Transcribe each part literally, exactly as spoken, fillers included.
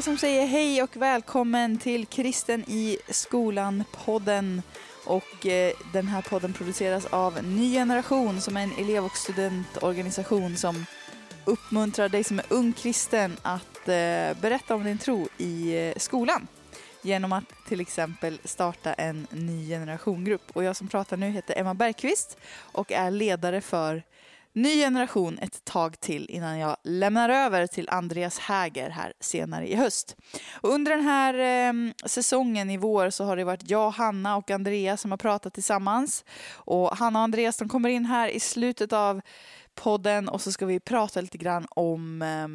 jag som säger hej och välkommen till Kristen i skolan-podden. Och eh, den här podden produceras av Ny Generation, som är en elev- och studentorganisation som uppmuntrar dig som är ung kristen att eh, berätta om din tro i eh, skolan. Genom att till exempel starta en ny generationgrupp. Och jag som pratar nu heter Emma Bergqvist och är ledare för Ny Generation ett tag till innan jag lämnar över till Andreas Häger här senare i höst. Och under den här eh, säsongen i vår så har det varit jag, Hanna och Andreas som har pratat tillsammans. Och Hanna och Andreas, de kommer in här i slutet av podden och så ska vi prata lite grann om eh,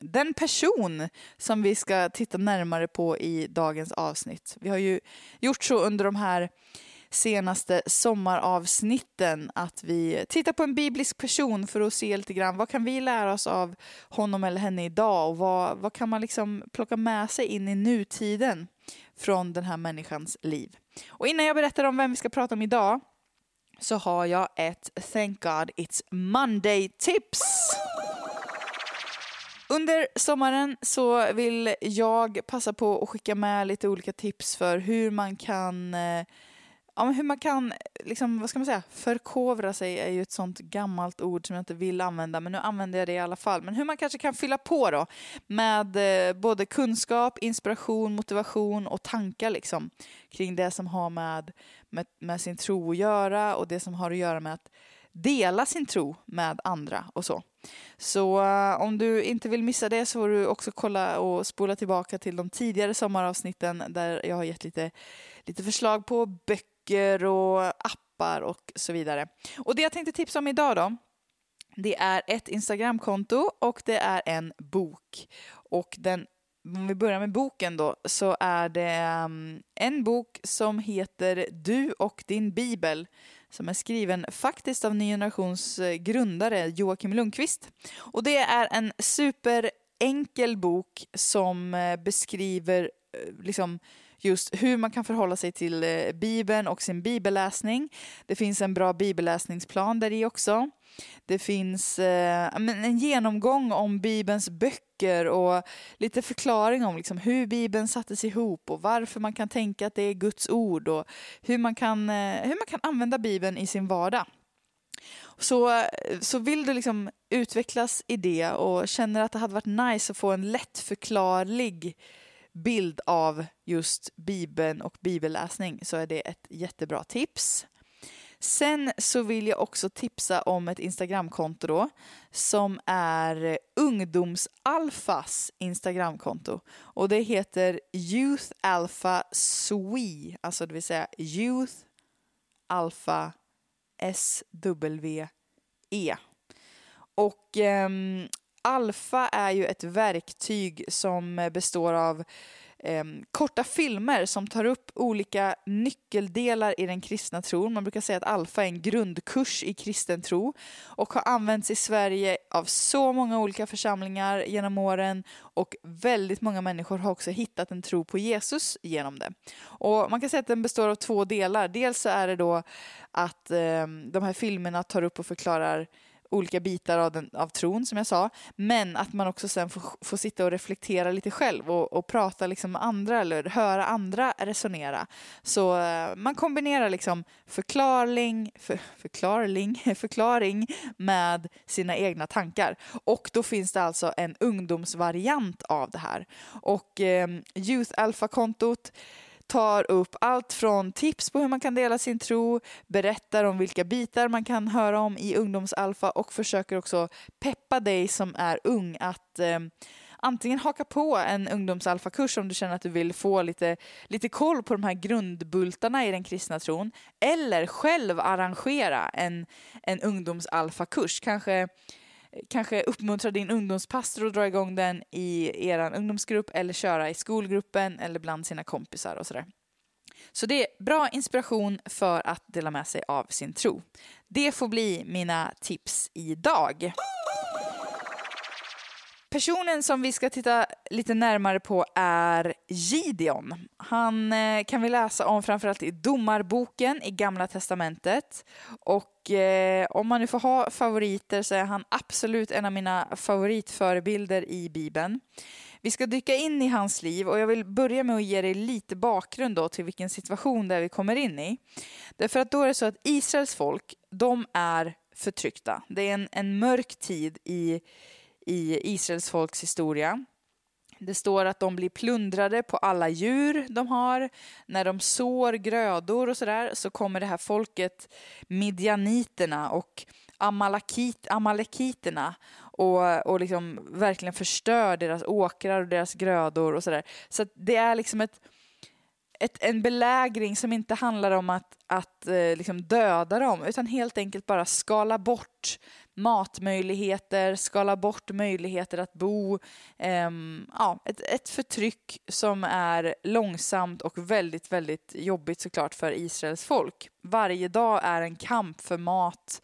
den person som vi ska titta närmare på i dagens avsnitt. Vi har ju gjort så under de här senaste sommaravsnitten att vi tittar på en biblisk person för att se lite grann vad kan vi lära oss av honom eller henne idag och vad, vad kan man liksom plocka med sig in i nutiden från den här människans liv. Och innan jag berättar om vem vi ska prata om idag så har jag ett Thank God It's Monday-tips. Under sommaren så vill jag passa på att skicka med lite olika tips för hur man kan Ja, men hur man kan, liksom, vad ska man säga, förkovra sig är ju ett sånt gammalt ord som jag inte vill använda, men nu använder jag det i alla fall. Men hur man kanske kan fylla på då med eh, både kunskap, inspiration, motivation och tankar liksom, kring det som har med, med, med sin tro att göra och det som har att göra med att dela sin tro med andra och så. Så uh, om du inte vill missa det så får du också kolla och spola tillbaka till de tidigare sommaravsnitten där jag har gett lite, lite förslag på böcker och appar och så vidare. Och det jag tänkte tipsa om idag då, det är ett Instagramkonto och det är en bok. Och den, om vi börjar med boken då, så är det um, en bok som heter Du och din bibel, som är skriven faktiskt av Ny Generations grundare Joakim Lundqvist. Och det är en superenkel bok som beskriver liksom just hur man kan förhålla sig till Bibeln och sin bibelläsning. Det finns en bra bibelläsningsplan där i också. Det finns eh, en genomgång om Bibelns böcker och lite förklaring om liksom, hur Bibeln sattes ihop och varför man kan tänka att det är Guds ord och hur man kan, eh, hur man kan använda Bibeln i sin vardag. Så, så vill du liksom utvecklas i det och känner att det hade varit nice att få en lättförklarlig bild av just Bibeln och bibelläsning, så är det ett jättebra tips. Sen så vill jag också tipsa om ett Instagramkonto då, som är Ungdomsalfas Instagramkonto. Och det heter Youth Alpha S W E, alltså det vill säga Youth Alpha S W E. Och ehm, Alfa är ju ett verktyg som består av eh, korta filmer som tar upp olika nyckeldelar i den kristna tron. Man brukar säga att Alfa är en grundkurs i kristen tro och har använts i Sverige av så många olika församlingar genom åren, och väldigt många människor har också hittat en tro på Jesus genom det. Och man kan säga att den består av två delar. Dels så är det då att eh, de här filmerna tar upp och förklarar olika bitar av, den, av tron som jag sa. Men att man också sen får, får sitta och reflektera lite själv. Och, och prata liksom med andra eller höra andra resonera. Så eh, man kombinerar liksom förklaring, för, förklaring, förklaring med sina egna tankar. Och då finns det alltså en ungdomsvariant av det här. Och eh, Youth Alpha-kontot tar upp allt från tips på hur man kan dela sin tro, berättar om vilka bitar man kan höra om i Ungdomsalfa och försöker också peppa dig som är ung att eh, antingen haka på en ungdomsalfakurs om du känner att du vill få lite, lite koll på de här grundbultarna i den kristna tron, eller själv arrangera en, en ungdomsalfakurs. Kanske Kanske uppmuntra din ungdomspastor att dra igång den i er ungdomsgrupp eller köra i skolgruppen eller bland sina kompisar och sådär. Så det är bra inspiration för att dela med sig av sin tro. Det får bli mina tips idag. Personen som vi ska titta lite närmare på är Gideon. Han kan vi läsa om framförallt i Domarboken i Gamla testamentet. Och eh, om man nu får ha favoriter så är han absolut en av mina favoritförebilder i Bibeln. Vi ska dyka in i hans liv och jag vill börja med att ge dig lite bakgrund då till vilken situation där vi kommer in i. Därför att då är det så att Israels folk, de är förtryckta. Det är en, en mörk tid i, i Israels folks historia. Det står att de blir plundrade på alla djur de har. När de sår grödor och sådär så kommer det här folket, Midjaniterna och Amalekit, Amalekiterna och, och liksom verkligen förstör deras åkrar och deras grödor och sådär. Så det är liksom ett, ett, en belägring som inte handlar om att, att liksom döda dem utan helt enkelt bara skala bort matmöjligheter, skala bort möjligheter att bo. Um, ja, ett, ett förtryck som är långsamt och väldigt, väldigt jobbigt såklart för Israels folk. Varje dag är en kamp för mat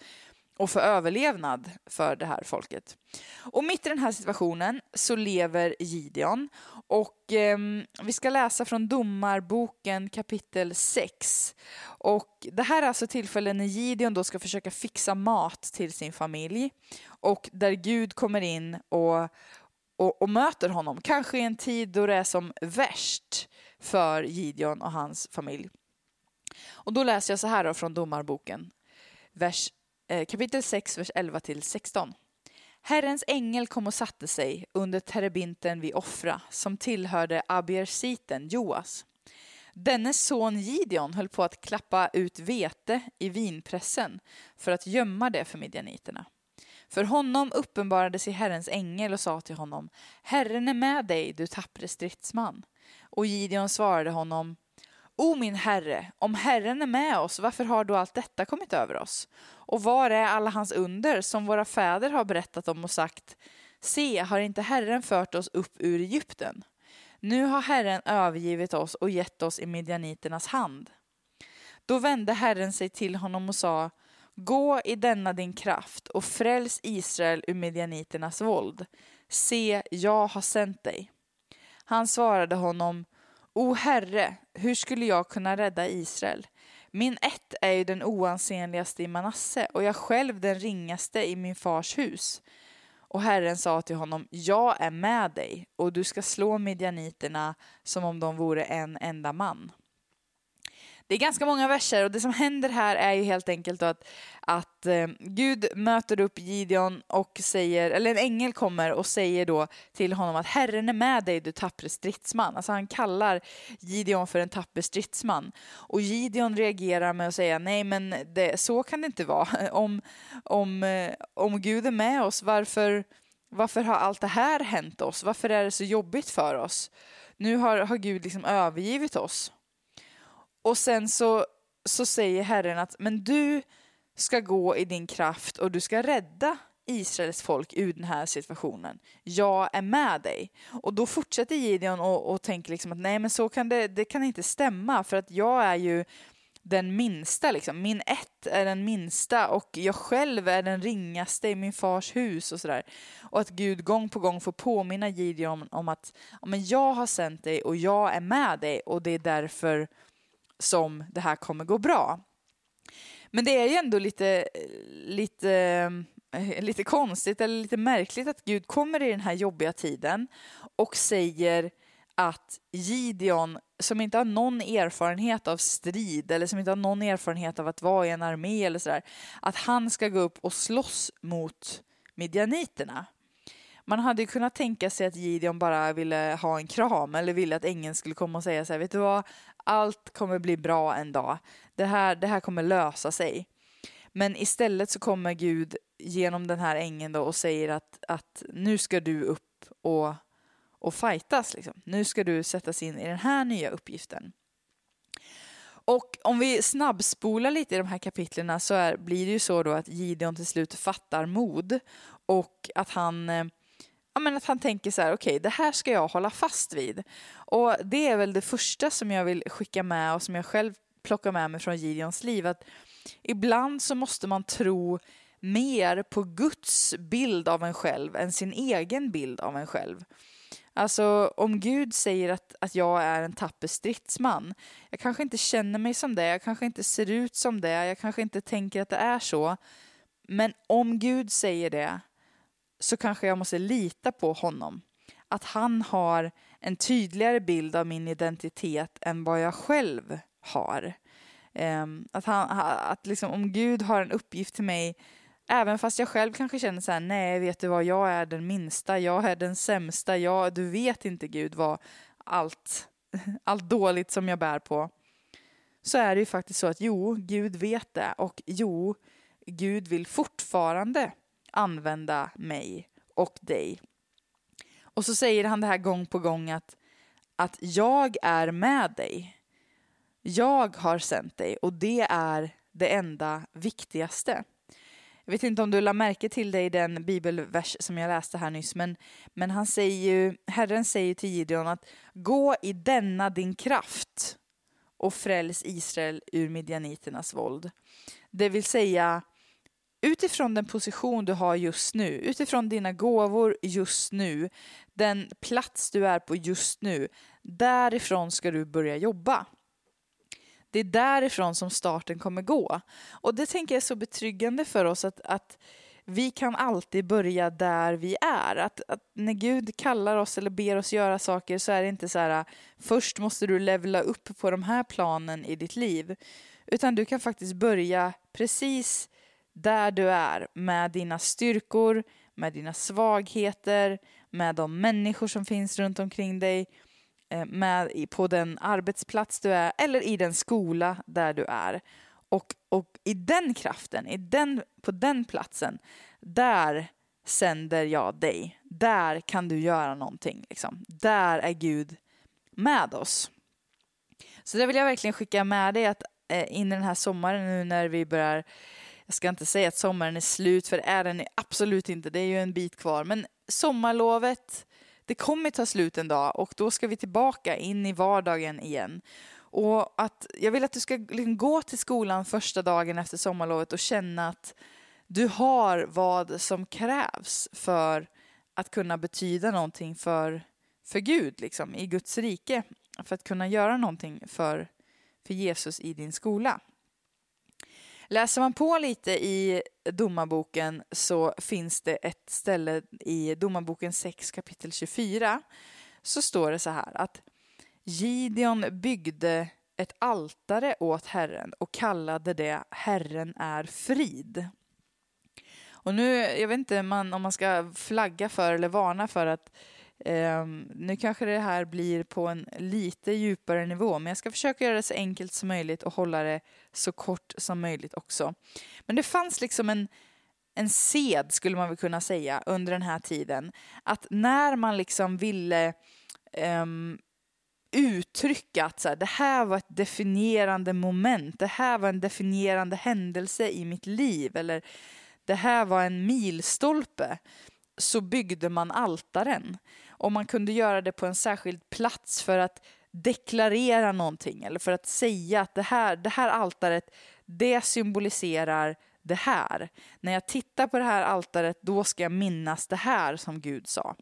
och för överlevnad för det här folket. Och mitt i den här situationen så lever Gideon. Och eh, vi ska läsa från Domarboken kapitel sex. Och det här är alltså tillfället när Gideon då ska försöka fixa mat till sin familj. Och där Gud kommer in och, och, och möter honom. Kanske i en tid då det är som värst för Gideon och hans familj. Och då läser jag så här då från Domarboken. Vers Kapitel sex, vers elva till sexton. Herrens ängel kom och satte sig under terebinten vid Ofra som tillhörde Abiersiten, Joas. Dennes son Gideon höll på att klappa ut vete i vinpressen för att gömma det för midjaniterna. För honom uppenbarade sig Herrens ängel och sa till honom: Herren är med dig, du tappre stridsman. Och Gideon svarade honom: O min herre, om Herren är med oss, varför har då allt detta kommit över oss? Och var är alla hans under som våra fäder har berättat om och sagt: Se, har inte Herren fört oss upp ur Egypten? Nu har Herren övergivit oss och gett oss i midjaniternas hand. Då vände Herren sig till honom och sa: Gå i denna din kraft och fräls Israel ur midjaniternas våld. Se, jag har sänt dig. Han svarade honom: O Herre, hur skulle jag kunna rädda Israel? Min ett är ju den oansenligaste i Manasse och jag själv den ringaste i min fars hus. Och Herren sa till honom: Jag är med dig och du ska slå midjaniterna som om de vore en enda man. Det är ganska många verser och det som händer här är ju helt enkelt att, att eh, Gud möter upp Gideon och säger, eller en ängel kommer och säger då till honom att Herren är med dig, du tappre stridsman. Alltså han kallar Gideon för en tappre stridsman. Och Gideon reagerar med att säga: Nej, men det, så kan det inte vara. Om, om, om Gud är med oss, varför, varför har allt det här hänt oss? Varför är det så jobbigt för oss? Nu har, har Gud liksom övergivit oss. Och sen så, så säger Herren att men du ska gå i din kraft och du ska rädda Israels folk ur den här situationen. Jag är med dig. Och då fortsätter Gideon och, och tänker liksom att nej, men så kan det, det kan inte stämma för att jag är ju den minsta. Liksom. Min ett är den minsta och jag själv är den ringaste i min fars hus och sådär. Och att Gud gång på gång får påminna Gideon om, om att men jag har sänt dig och jag är med dig och det är därför som det här kommer gå bra. Men det är ju ändå lite, lite, lite konstigt eller lite märkligt att Gud kommer i den här jobbiga tiden och säger att Gideon, som inte har någon erfarenhet av strid eller som inte har någon erfarenhet av att vara i en armé eller sådär, att han ska gå upp och slåss mot midjaniterna. Man hade ju kunnat tänka sig att Gideon bara ville ha en kram eller ville att ängeln skulle komma och säga så här: vet du vad, allt kommer bli bra en dag. Det här, det här kommer lösa sig. Men istället så kommer Gud genom den här ängeln då och säger att, att nu ska du upp och, och fightas. Liksom. Nu ska du sättas in i den här nya uppgiften. Och om vi snabbspolar lite i de här kapitlerna så är, blir det ju så då att Gideon till slut fattar mod och att han... Ja, men att han tänker så här: okej, okay, det här ska jag hålla fast vid. Och det är väl det första som jag vill skicka med och som jag själv plockar med mig från Gideons liv. Att ibland så måste man tro mer på Guds bild av en själv än sin egen bild av en själv. Alltså om Gud säger att, att jag är en tapper stridsman. Jag kanske inte känner mig som det, jag kanske inte ser ut som det, jag kanske inte tänker att det är så. Men om Gud säger det så kanske jag måste lita på honom. att han har en tydligare bild av min identitet än vad jag själv har. Um, att han, att liksom, om Gud har en uppgift till mig, även fast jag själv kanske känner så här, nej vet du vad, jag är den minsta, jag är den sämsta, jag, du vet inte Gud vad allt, allt dåligt som jag bär på. Så är det ju faktiskt så att jo, Gud vet det, och jo, Gud vill fortfarande använda mig och dig. Och så säger han det här gång på gång att, att jag är med dig. Jag har sänt dig, och det är det enda viktigaste. Jag vet inte om du la märke till det i den bibelvers som jag läste här nyss. Men, men han säger ju, Herren säger till Gideon att gå i denna din kraft och fräls Israel ur midjaniternas våld. Det vill säga, utifrån den position du har just nu, utifrån dina gåvor just nu, den plats du är på just nu, därifrån ska du börja jobba. Det är därifrån som starten kommer gå. Och det tänker jag är så betryggande för oss, att, att vi kan alltid börja där vi är. Att, att när Gud kallar oss eller ber oss göra saker, så är det inte så här, först måste du levla upp på de här planen i ditt liv. Utan du kan faktiskt börja precis där du är, med dina styrkor, med dina svagheter, med de människor som finns runt omkring dig, med på den arbetsplats du är eller i den skola där du är. Och, och i den kraften, i den, på den platsen, där sänder jag dig. Där kan du göra någonting. Liksom. Där är Gud med oss. Så det vill jag verkligen skicka med dig, att eh, in i den här sommaren nu när vi börjar, jag ska inte säga att sommaren är slut, för det är den absolut inte. Det är ju en bit kvar. Men sommarlovet, det kommer ta slut en dag, och då ska vi tillbaka in i vardagen igen. Och att jag vill att du ska gå till skolan första dagen efter sommarlovet och känna att du har vad som krävs för att kunna betyda någonting för, för Gud, liksom, i Guds rike. För att kunna göra någonting för, för Jesus i din skola. Läser man på lite i domarboken så finns det ett ställe i domarboken sex kapitel tjugofyra. Så står det så här att Gideon byggde ett altare åt Herren och kallade det Herren är frid. Och nu, jag vet inte man, om man ska flagga för eller varna för att eh, nu kanske det här blir på en lite djupare nivå. Men jag ska försöka göra det så enkelt som möjligt och hålla det så kort som möjligt också. Men det fanns liksom en, en sed, skulle man väl kunna säga, under den här tiden. Att när man liksom ville Eh, uttrycka att så här, det här var ett definierande moment, det här var en definierande händelse i mitt liv, eller det här var en milstolpe, så byggde man altaren. Och man kunde göra det på en särskild plats för att deklarera någonting, eller för att säga att det här, det här altaret, det symboliserar det här. När jag tittar på det här altaret, då ska jag minnas det här som Gud sa.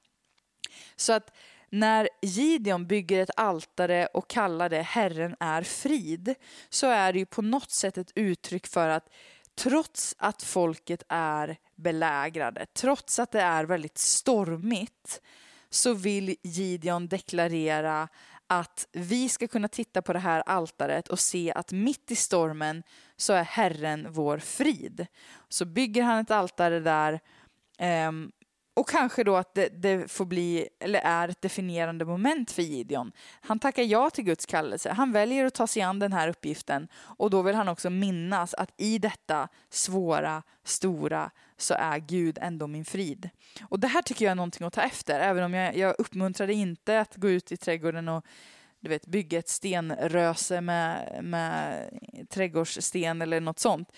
Så att när Gideon bygger ett altare och kallar det Herren är frid, så är det ju på något sätt ett uttryck för att trots att folket är belägrade, trots att det är väldigt stormigt, så vill Gideon deklarera att vi ska kunna titta på det här altaret och se att mitt i stormen så är Herren vår frid. Så bygger han ett altare där. Um, Och kanske då att det, det får bli, eller är ett definierande moment för Gideon. Han tackar ja till Guds kallelse. Han väljer att ta sig an den här uppgiften. Och då vill han också minnas att i detta svåra, stora, så är Gud ändå min frid. Och det här tycker jag är någonting att ta efter. Även om jag, jag uppmuntrade inte att gå ut i trädgården och du vet, bygga ett stenröse med, med trädgårdssten eller något sånt.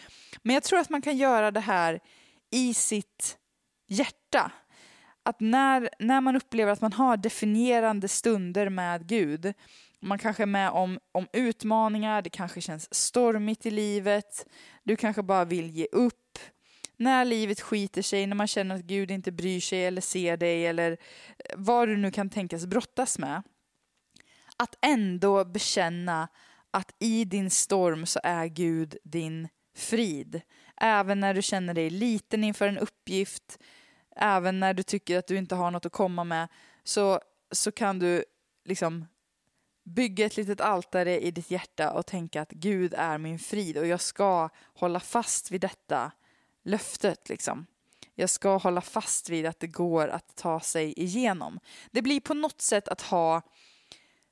Men jag tror att man kan göra det här i sitt hjärta. Att när, när man upplever att man har definierande stunder med Gud, man kanske är med om, om utmaningar, det kanske känns stormigt i livet, du kanske bara vill ge upp. När livet skiter sig, när man känner att Gud inte bryr sig eller ser dig eller vad du nu kan tänkas brottas med. Att ändå bekänna att i din storm så är Gud din frid. Även när du känner dig liten inför en uppgift, även när du tycker att du inte har något att komma med, så, så kan du liksom bygga ett litet altare i ditt hjärta och tänka att Gud är min frid och jag ska hålla fast vid detta löftet liksom. Jag ska hålla fast vid att det går att ta sig igenom. Det blir på något sätt att ha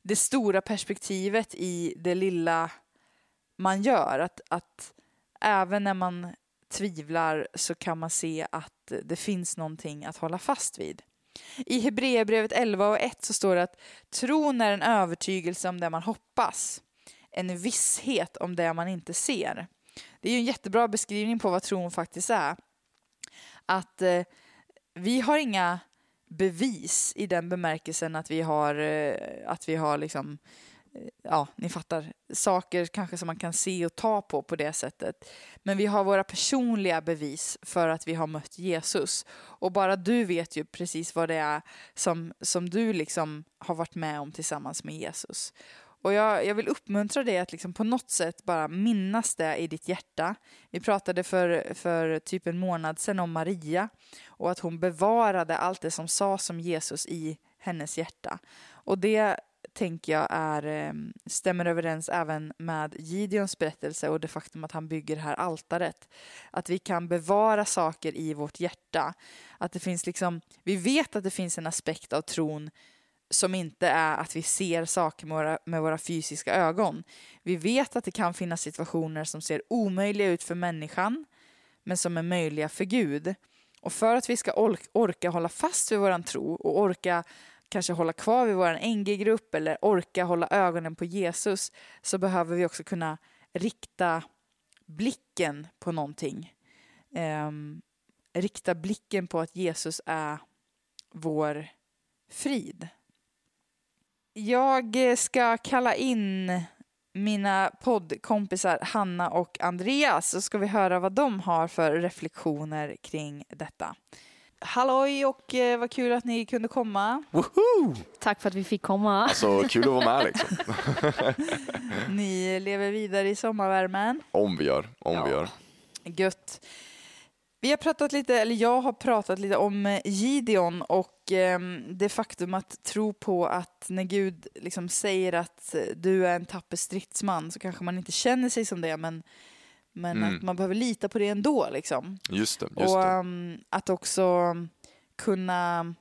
det stora perspektivet i det lilla man gör. Att, att även när man tvivlar så kan man se att det finns någonting att hålla fast vid. I Hebreerbrevet elva och ett så står det att tron är en övertygelse om det man hoppas. En visshet om det man inte ser. Det är ju en jättebra beskrivning på vad tron faktiskt är. Att eh, vi har inga bevis i den bemärkelsen att vi har, eh, att vi har liksom, eh, ja, ni fattar, saker kanske som man kan se och ta på på det sättet. Men vi har våra personliga bevis för att vi har mött Jesus. Och bara du vet ju precis vad det är som, som du liksom har varit med om tillsammans med Jesus. Och jag, jag vill uppmuntra dig att liksom på något sätt bara minnas det i ditt hjärta. Vi pratade för, för typ en månad sedan om Maria. Och att hon bevarade allt det som sades om Jesus i hennes hjärta. Och det tänker jag är, stämmer överens även med Gideons berättelse och det faktum att han bygger det här altaret. Att vi kan bevara saker i vårt hjärta. Att det finns liksom, vi vet att det finns en aspekt av tron som inte är att vi ser saker med våra, med våra fysiska ögon. Vi vet att det kan finnas situationer som ser omöjliga ut för människan, men som är möjliga för Gud. Och för att vi ska orka, orka hålla fast vid våran tro och orka kanske hålla kvar vid våran N G-grupp eller orka hålla ögonen på Jesus, så behöver vi också kunna rikta blicken på någonting. Ehm, rikta blicken på att Jesus är vår frid. Jag ska kalla in mina poddkompisar Hanna och Andreas så ska vi höra vad de har för reflektioner kring detta. Halloj och vad kul att ni kunde komma. Woohoo! Tack för att vi fick komma. Så alltså, kul att vara med liksom. Ni lever vidare i sommarvärmen. Om vi gör, om ja. vi gör. Gött. Vi har pratat lite, eller jag har pratat lite om Gideon och eh, det faktum att tro på att när Gud liksom säger att du är en tapper stridsman så kanske man inte känner sig som det, men, men mm. att man behöver lita på det ändå liksom. Just det, just och det. Um, att också kunna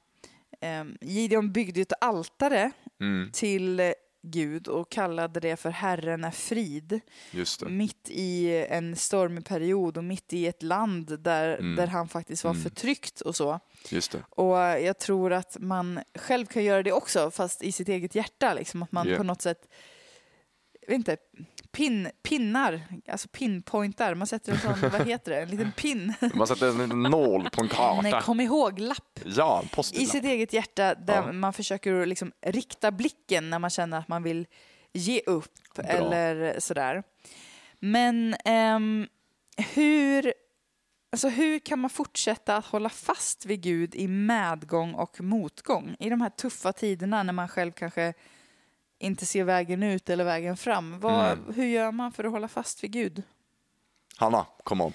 um, Gideon byggde ett altare mm. till Gud och kallade det för Herren är frid. Just det. Mitt i en stormig period och mitt i ett land där, mm. där han faktiskt var mm. förtryckt och så. Just det. Och jag tror att man själv kan göra det också, fast i sitt eget hjärta liksom, att man yeah. på något sätt vet inte, pin, pinnar alltså pinpointar, man sätter en sån, vad heter det? En liten pin. Man sätter en liten nål på en karta. Nej, kom ihåg, lapp. Ja, post-it-lapp. I sitt eget hjärta där ja. Man försöker liksom rikta blicken när man känner att man vill ge upp. Bra. Eller sådär. Men ehm, hur alltså hur kan man fortsätta att hålla fast vid Gud i medgång och motgång? I de här tuffa tiderna när man själv kanske inte se vägen ut eller vägen fram. Vad, mm. Hur gör man för att hålla fast vid Gud? Hanna, kom on.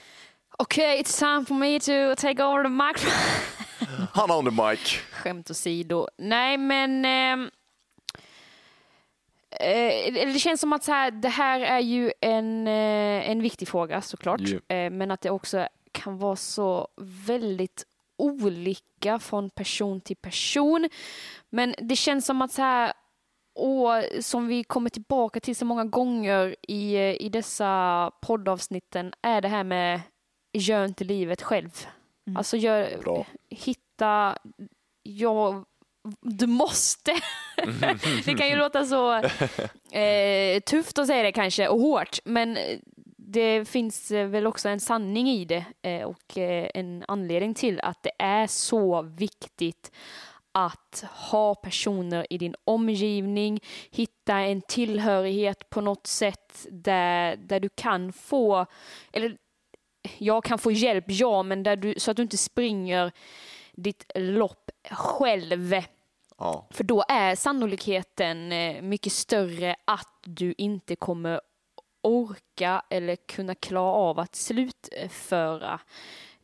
Okay, it's time for me to take over the mic. Hanna on the mic. Skämt åsido. Nej, men eh, eh, det känns som att så här, det här är ju en, eh, en viktig fråga såklart. Yeah. Eh, men att det också kan vara så väldigt olika från person till person. Men det känns som att så här, och som vi kommer tillbaka till så många gånger i, i dessa poddavsnitten är det här med gör inte livet själv. Mm. Alltså gör, hitta, ja, du måste. Det kan ju låta så eh, tufft att säga det kanske och hårt, men det finns väl också en sanning i det eh, och en anledning till att det är så viktigt att ha personer i din omgivning, hitta en tillhörighet på något sätt där, där du kan få, eller jag kan få hjälp, ja, men där du, så att du inte springer ditt lopp själv. Ja. För då är sannolikheten mycket större att du inte kommer orka eller kunna klara av att slutföra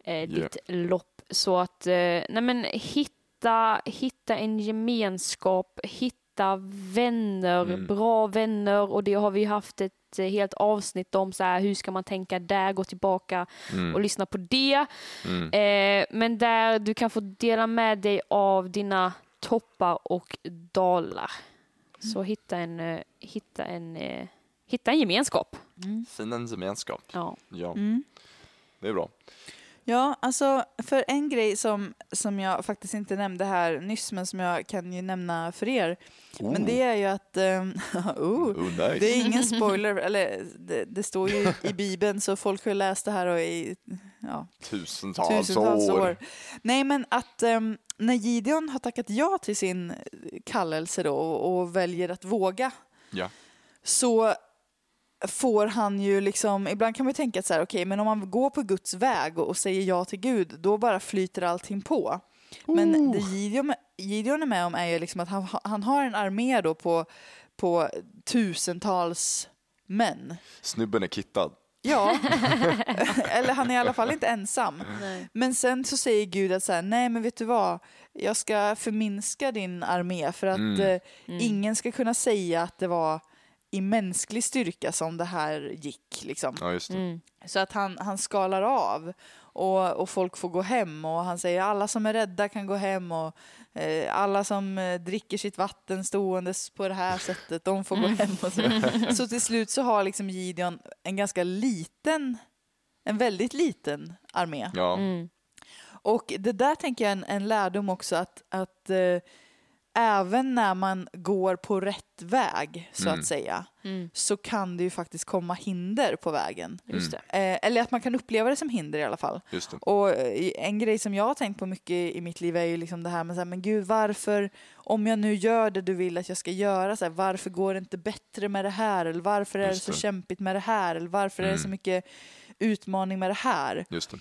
eh, ditt yeah. lopp. Så att, eh, nej men hitta hitta, hitta en gemenskap, hitta vänner, mm. bra vänner, och det har vi haft ett helt avsnitt om, så här, hur ska man tänka där, gå tillbaka mm. och lyssna på det. Mm. Eh, men där du kan få dela med dig av dina toppar och dalar. Mm. Så hitta en, hitta en, hitta en gemenskap. Mm. Fin en gemenskap. Ja. ja. Mm. Det är bra. Ja, alltså för en grej som, som jag faktiskt inte nämnde här nyss, men som jag kan ju nämna för er. Oh. Men det är ju att... Um, oh, oh, nice. Det är ingen spoiler, eller det, det står ju i Bibeln, så folk har läst det här och i ja, tusentals, tusentals år. år. Nej, men att um, när Gideon har tackat ja till sin kallelse då, och, och väljer att våga, ja. så... får han ju liksom, ibland kan man ju tänka att så här, okej, okay, men om man går på Guds väg och säger ja till Gud, då bara flyter allting på. Oh. Men det Gideon, Gideon är med om är ju liksom att han, han har en armé då på, på tusentals män. Snubben är kittad. Ja, eller han är i alla fall inte ensam. Nej. Men sen så säger Gud att så här, nej men vet du vad, jag ska förminska din armé för att mm. Eh, mm. ingen ska kunna säga att det var i mänsklig styrka som det här gick. Liksom. Ja, just det. Mm. Så att han, han skalar av och, och folk får gå hem, och han säger alla som är rädda kan gå hem, och eh, alla som eh, dricker sitt vatten ståendes på det här sättet, de får gå hem. Och så. så till slut så har liksom Gideon en ganska liten, en väldigt liten armé. Ja. Mm. Och det där tänker jag är en, en lärdom också, att, att eh, även när man går på rätt väg, så mm. att säga, mm. så kan det ju faktiskt komma hinder på vägen. Just det. Eh, eller att man kan uppleva det som hinder i alla fall. Just det. Och eh, en grej som jag har tänkt på mycket i mitt liv är ju liksom det här med så här, men gud, varför, om jag nu gör det du vill att jag ska göra, så här, varför går det inte bättre med det här? Eller varför är Just det så det. kämpigt med det här? Eller varför mm. är det så mycket utmaning med det här? Just det.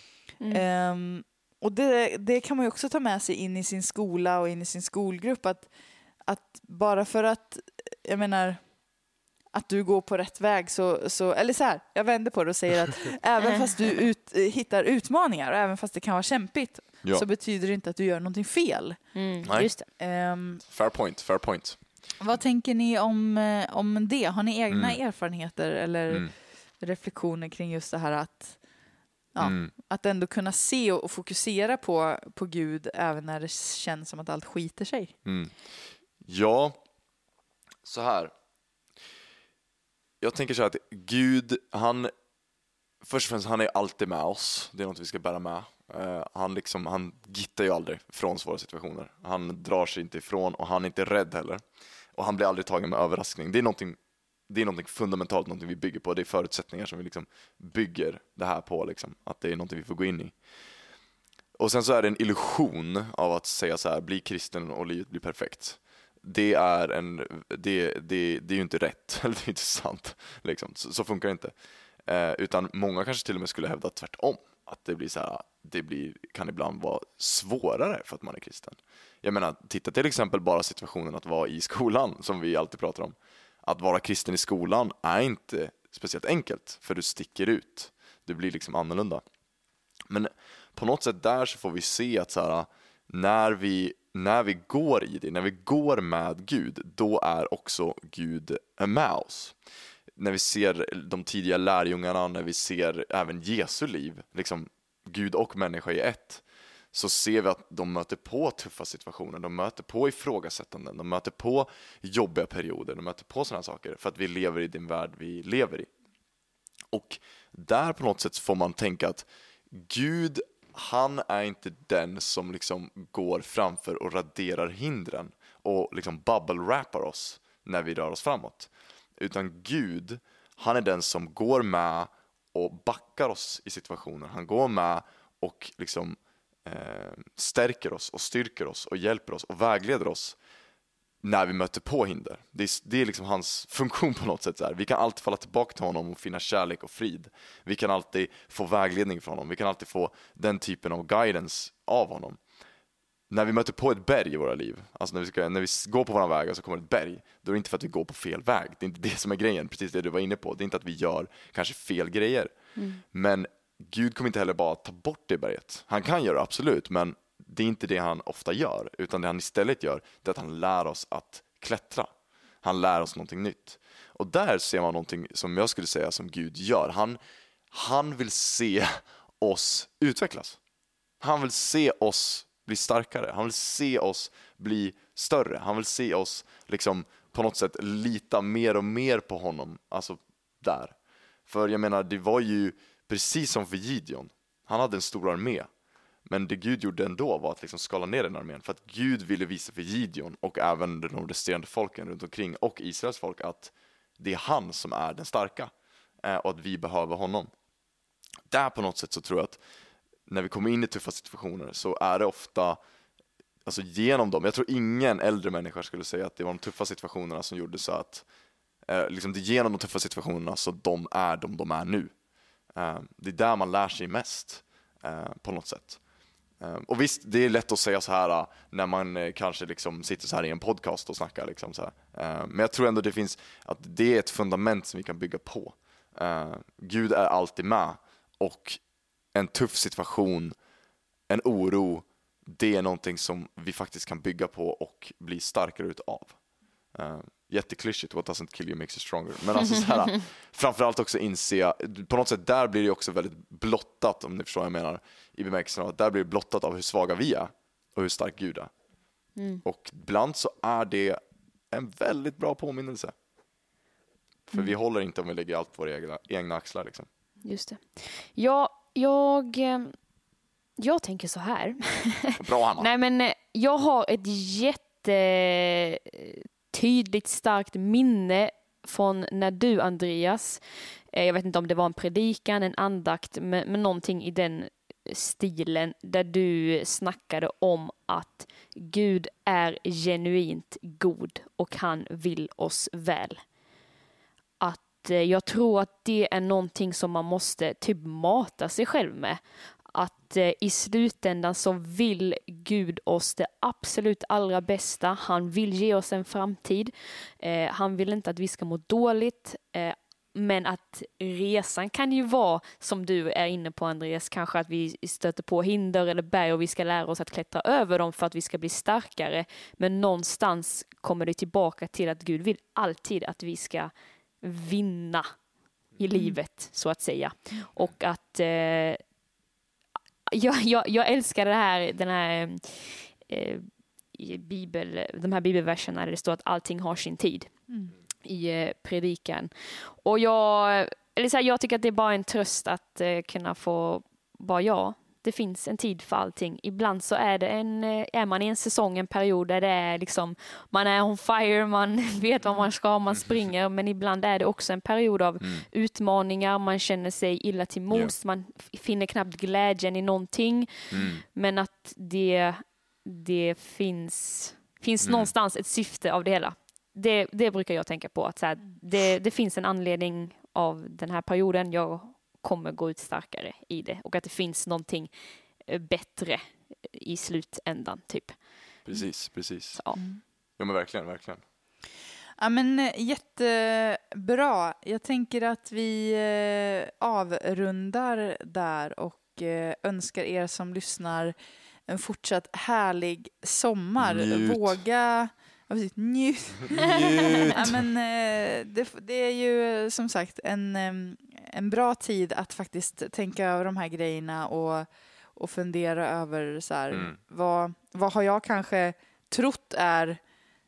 Mm. Eh, Och det, det kan man ju också ta med sig in i sin skola och in i sin skolgrupp. Att, att bara för att, jag menar, att du går på rätt väg så... så eller så här, jag vänder på det och säger att även fast du ut, hittar utmaningar och även fast det kan vara kämpigt, ja. så betyder det inte att du gör någonting fel. Mm. Nej. Just det. Um, fair point, fair point. Vad tänker ni om, om det? Har ni egna mm. erfarenheter eller mm. reflektioner kring just det här att... Ja, mm. att ändå kunna se och fokusera på, på Gud även när det känns som att allt skiter sig. Mm. Ja, så här. Jag tänker så här att Gud, han, först och främst, han är alltid med oss. Det är något vi ska bära med. Uh, han, liksom, han gittar ju aldrig från svåra situationer. Han drar sig inte ifrån, och han är inte rädd heller. Och han blir aldrig tagen med överraskning. Det är någonting... Det är något fundamentalt, något vi bygger på. Det är förutsättningar som vi liksom bygger det här på. Liksom. Att det är något vi får gå in i. Och sen så är det en illusion av att säga så här, bli kristen och livet blir perfekt. Det är, en, det, det, det är ju inte rätt. Eller det är inte sant. Liksom. Så, så funkar det inte. Eh, utan många kanske till och med skulle hävda tvärtom. Att det blir så här, det blir, kan ibland vara svårare för att man är kristen. Jag menar, titta till exempel bara situationen att vara i skolan, som vi alltid pratar om. Att vara kristen i skolan är inte speciellt enkelt, för du sticker ut. Du blir liksom annorlunda. Men på något sätt där så får vi se att så här, när, vi, när vi går i det, när vi går med Gud, då är också Gud med oss. När vi ser de tidiga lärjungarna, när vi ser även Jesu liv, liksom Gud och människa i ett, så ser vi att de möter på tuffa situationer. De möter på ifrågasättanden. De möter på jobbiga perioder. De möter på sådana saker. För att vi lever i den värld vi lever i. Och där på något sätt får man tänka att Gud, han är inte den som liksom går framför och raderar hindren. Och liksom bubble-rappar oss när vi rör oss framåt. Utan Gud, han är den som går med och backar oss i situationer. Han går med och liksom... stärker oss och styrker oss och hjälper oss och vägleder oss när vi möter på hinder. Det är, det är liksom hans funktion på något sätt. Så här. Vi kan alltid falla tillbaka till honom och finna kärlek och frid. Vi kan alltid få vägledning från honom. Vi kan alltid få den typen av guidance av honom. När vi möter på ett berg i våra liv, alltså när vi, ska, när vi går på våra vägar så alltså kommer ett berg, då är det inte för att vi går på fel väg. Det är inte det som är grejen, precis det du var inne på. Det är inte att vi gör kanske fel grejer. Mm. Men Gud kommer inte heller bara ta bort det berget. Han kan göra det, absolut, men det är inte det han ofta gör, utan det han istället gör är att han lär oss att klättra. Han lär oss någonting nytt. Och där ser man någonting som jag skulle säga som Gud gör. Han, han vill se oss utvecklas. Han vill se oss bli starkare. Han vill se oss bli större. Han vill se oss liksom på något sätt lita mer och mer på honom. Alltså där. För jag menar, det var ju precis som för Gideon. Han hade en stor armé. Men det Gud gjorde ändå var att liksom skala ner den armén. För att Gud ville visa för Gideon och även de resterande folken runt omkring och Israels folk att det är han som är den starka. Och att vi behöver honom. Där på något sätt så tror jag att när vi kommer in i tuffa situationer så är det ofta alltså genom dem. Jag tror ingen äldre människa skulle säga att det var de tuffa situationerna som gjorde så att eh, liksom det är genom de tuffa situationerna så de är de de är nu. Eh, det är där man lär sig mest eh, på något sätt. Eh, och visst, det är lätt att säga så här när man eh, kanske liksom sitter så här i en podcast och snackar liksom så här. Eh, men jag tror ändå det finns att det är ett fundament som vi kan bygga på. Eh, Gud är alltid med och en tuff situation, en oro, det är någonting som vi faktiskt kan bygga på och bli starkare utav. Uh, jätteklyschigt, what doesn't kill you makes you stronger. Men alltså så här, framförallt också inse, på något sätt där blir det också väldigt blottat, om ni förstår vad jag menar, i bemärkelsen av att där blir det blottat av hur svaga vi är och hur stark Gud är. Mm. Och ibland så är det en väldigt bra påminnelse. För mm. vi håller inte om vi lägger allt på våra egna, egna axlar. Liksom. Just det. Jag Jag, jag tänker så här. Bra, Anna. Nej, men jag har ett jättetydligt starkt minne från när du, Andreas, jag vet inte om det var en predikan, en andakt, men, men någonting i den stilen där du snackade om att Gud är genuint god och han vill oss väl. Att jag tror att det är någonting som man måste typ mata sig själv med. Att i slutändan så vill Gud oss det absolut allra bästa. Han vill ge oss en framtid. Han vill inte att vi ska må dåligt. Men att resan kan ju vara, som du är inne på, Andreas, kanske att vi stöter på hinder eller berg och vi ska lära oss att klättra över dem för att vi ska bli starkare. Men någonstans kommer det tillbaka till att Gud vill alltid att vi ska vinna i livet, så att säga. Och att eh, jag, jag, jag älskar det här, den här eh, bibel, de här bibelverserna där det står att allting har sin tid mm. i eh, predikan. Och jag, eller så här, jag tycker att det är bara en tröst att eh, kunna få bara ja. Det finns en tid för allting. Ibland så är det en, är man i en säsong, en period där det är liksom, man är on fire, man vet vad man ska, man springer. Men ibland är det också en period av mm. utmaningar. Man känner sig illa till mods. Yeah. Man finner knappt glädjen i någonting. Mm. Men att det, det finns, finns mm. någonstans ett syfte av det hela. Det, det brukar jag tänka på. Att så här, det, det finns en anledning av den här perioden. Jag kommer gå ut starkare i det. Och att det finns någonting bättre i slutändan, typ. Precis, precis. Ja, ja men verkligen, verkligen. Ja, men jättebra. Jag tänker att vi avrundar där och önskar er som lyssnar en fortsatt härlig sommar. Njut. Våga... Njut. Njut. Ja, men, det, det är ju som sagt en, en bra tid att faktiskt tänka över de här grejerna och, och fundera över så här, mm. vad, vad har jag kanske trott är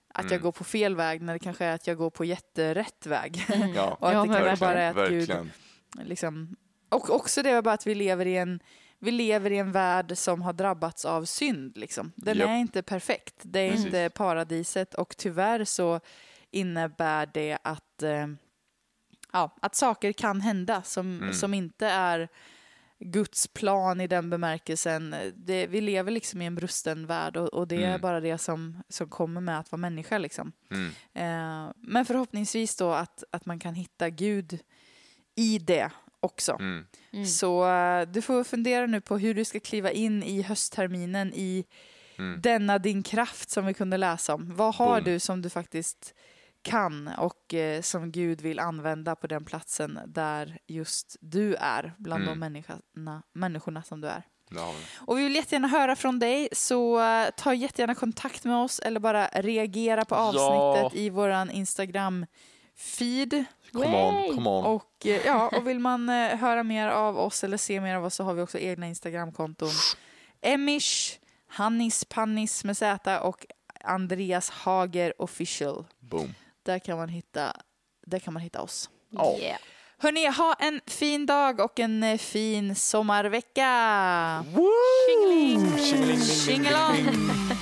att mm. jag går på fel väg när det kanske är att jag går på jätterätt väg. Mm. Ja. Och att ja, det kanske bara är att Gud, liksom, och också det är bara att vi lever i en Vi lever i en värld som har drabbats av synd. Liksom. Den yep. är inte perfekt. Det är Precis. Inte paradiset. Och tyvärr så innebär det att, eh, ja, att saker kan hända som, mm. som inte är Guds plan i den bemärkelsen. Det, vi lever liksom i en brusten värld. Och, och det mm. är bara det som, som kommer med att vara människa. Liksom. Mm. Eh, men förhoppningsvis då att, att man kan hitta Gud i det också. Mm. Mm. Så uh, du får fundera nu på hur du ska kliva in i höstterminen i mm. denna din kraft som vi kunde läsa om. Vad har Boom. Du som du faktiskt kan och uh, som Gud vill använda på den platsen där just du är bland mm. de människorna, människorna som du är. Det har vi. Och vi vill jättegärna höra från dig, så ta jättegärna kontakt med oss eller bara reagera på avsnittet ja. i våran Instagram feed. Come on, come on. Och, ja, och vill man höra mer av oss eller se mer av oss, så har vi också egna Instagramkonton. Emish, Hannis Pannis med Z och Andreas Häger Official. Boom. Där kan man hitta, där kan man hitta oss. Oh. Yeah. Hörrni, ha en fin dag och en fin sommarvecka. Woo! Tjingeling! Tjingeling!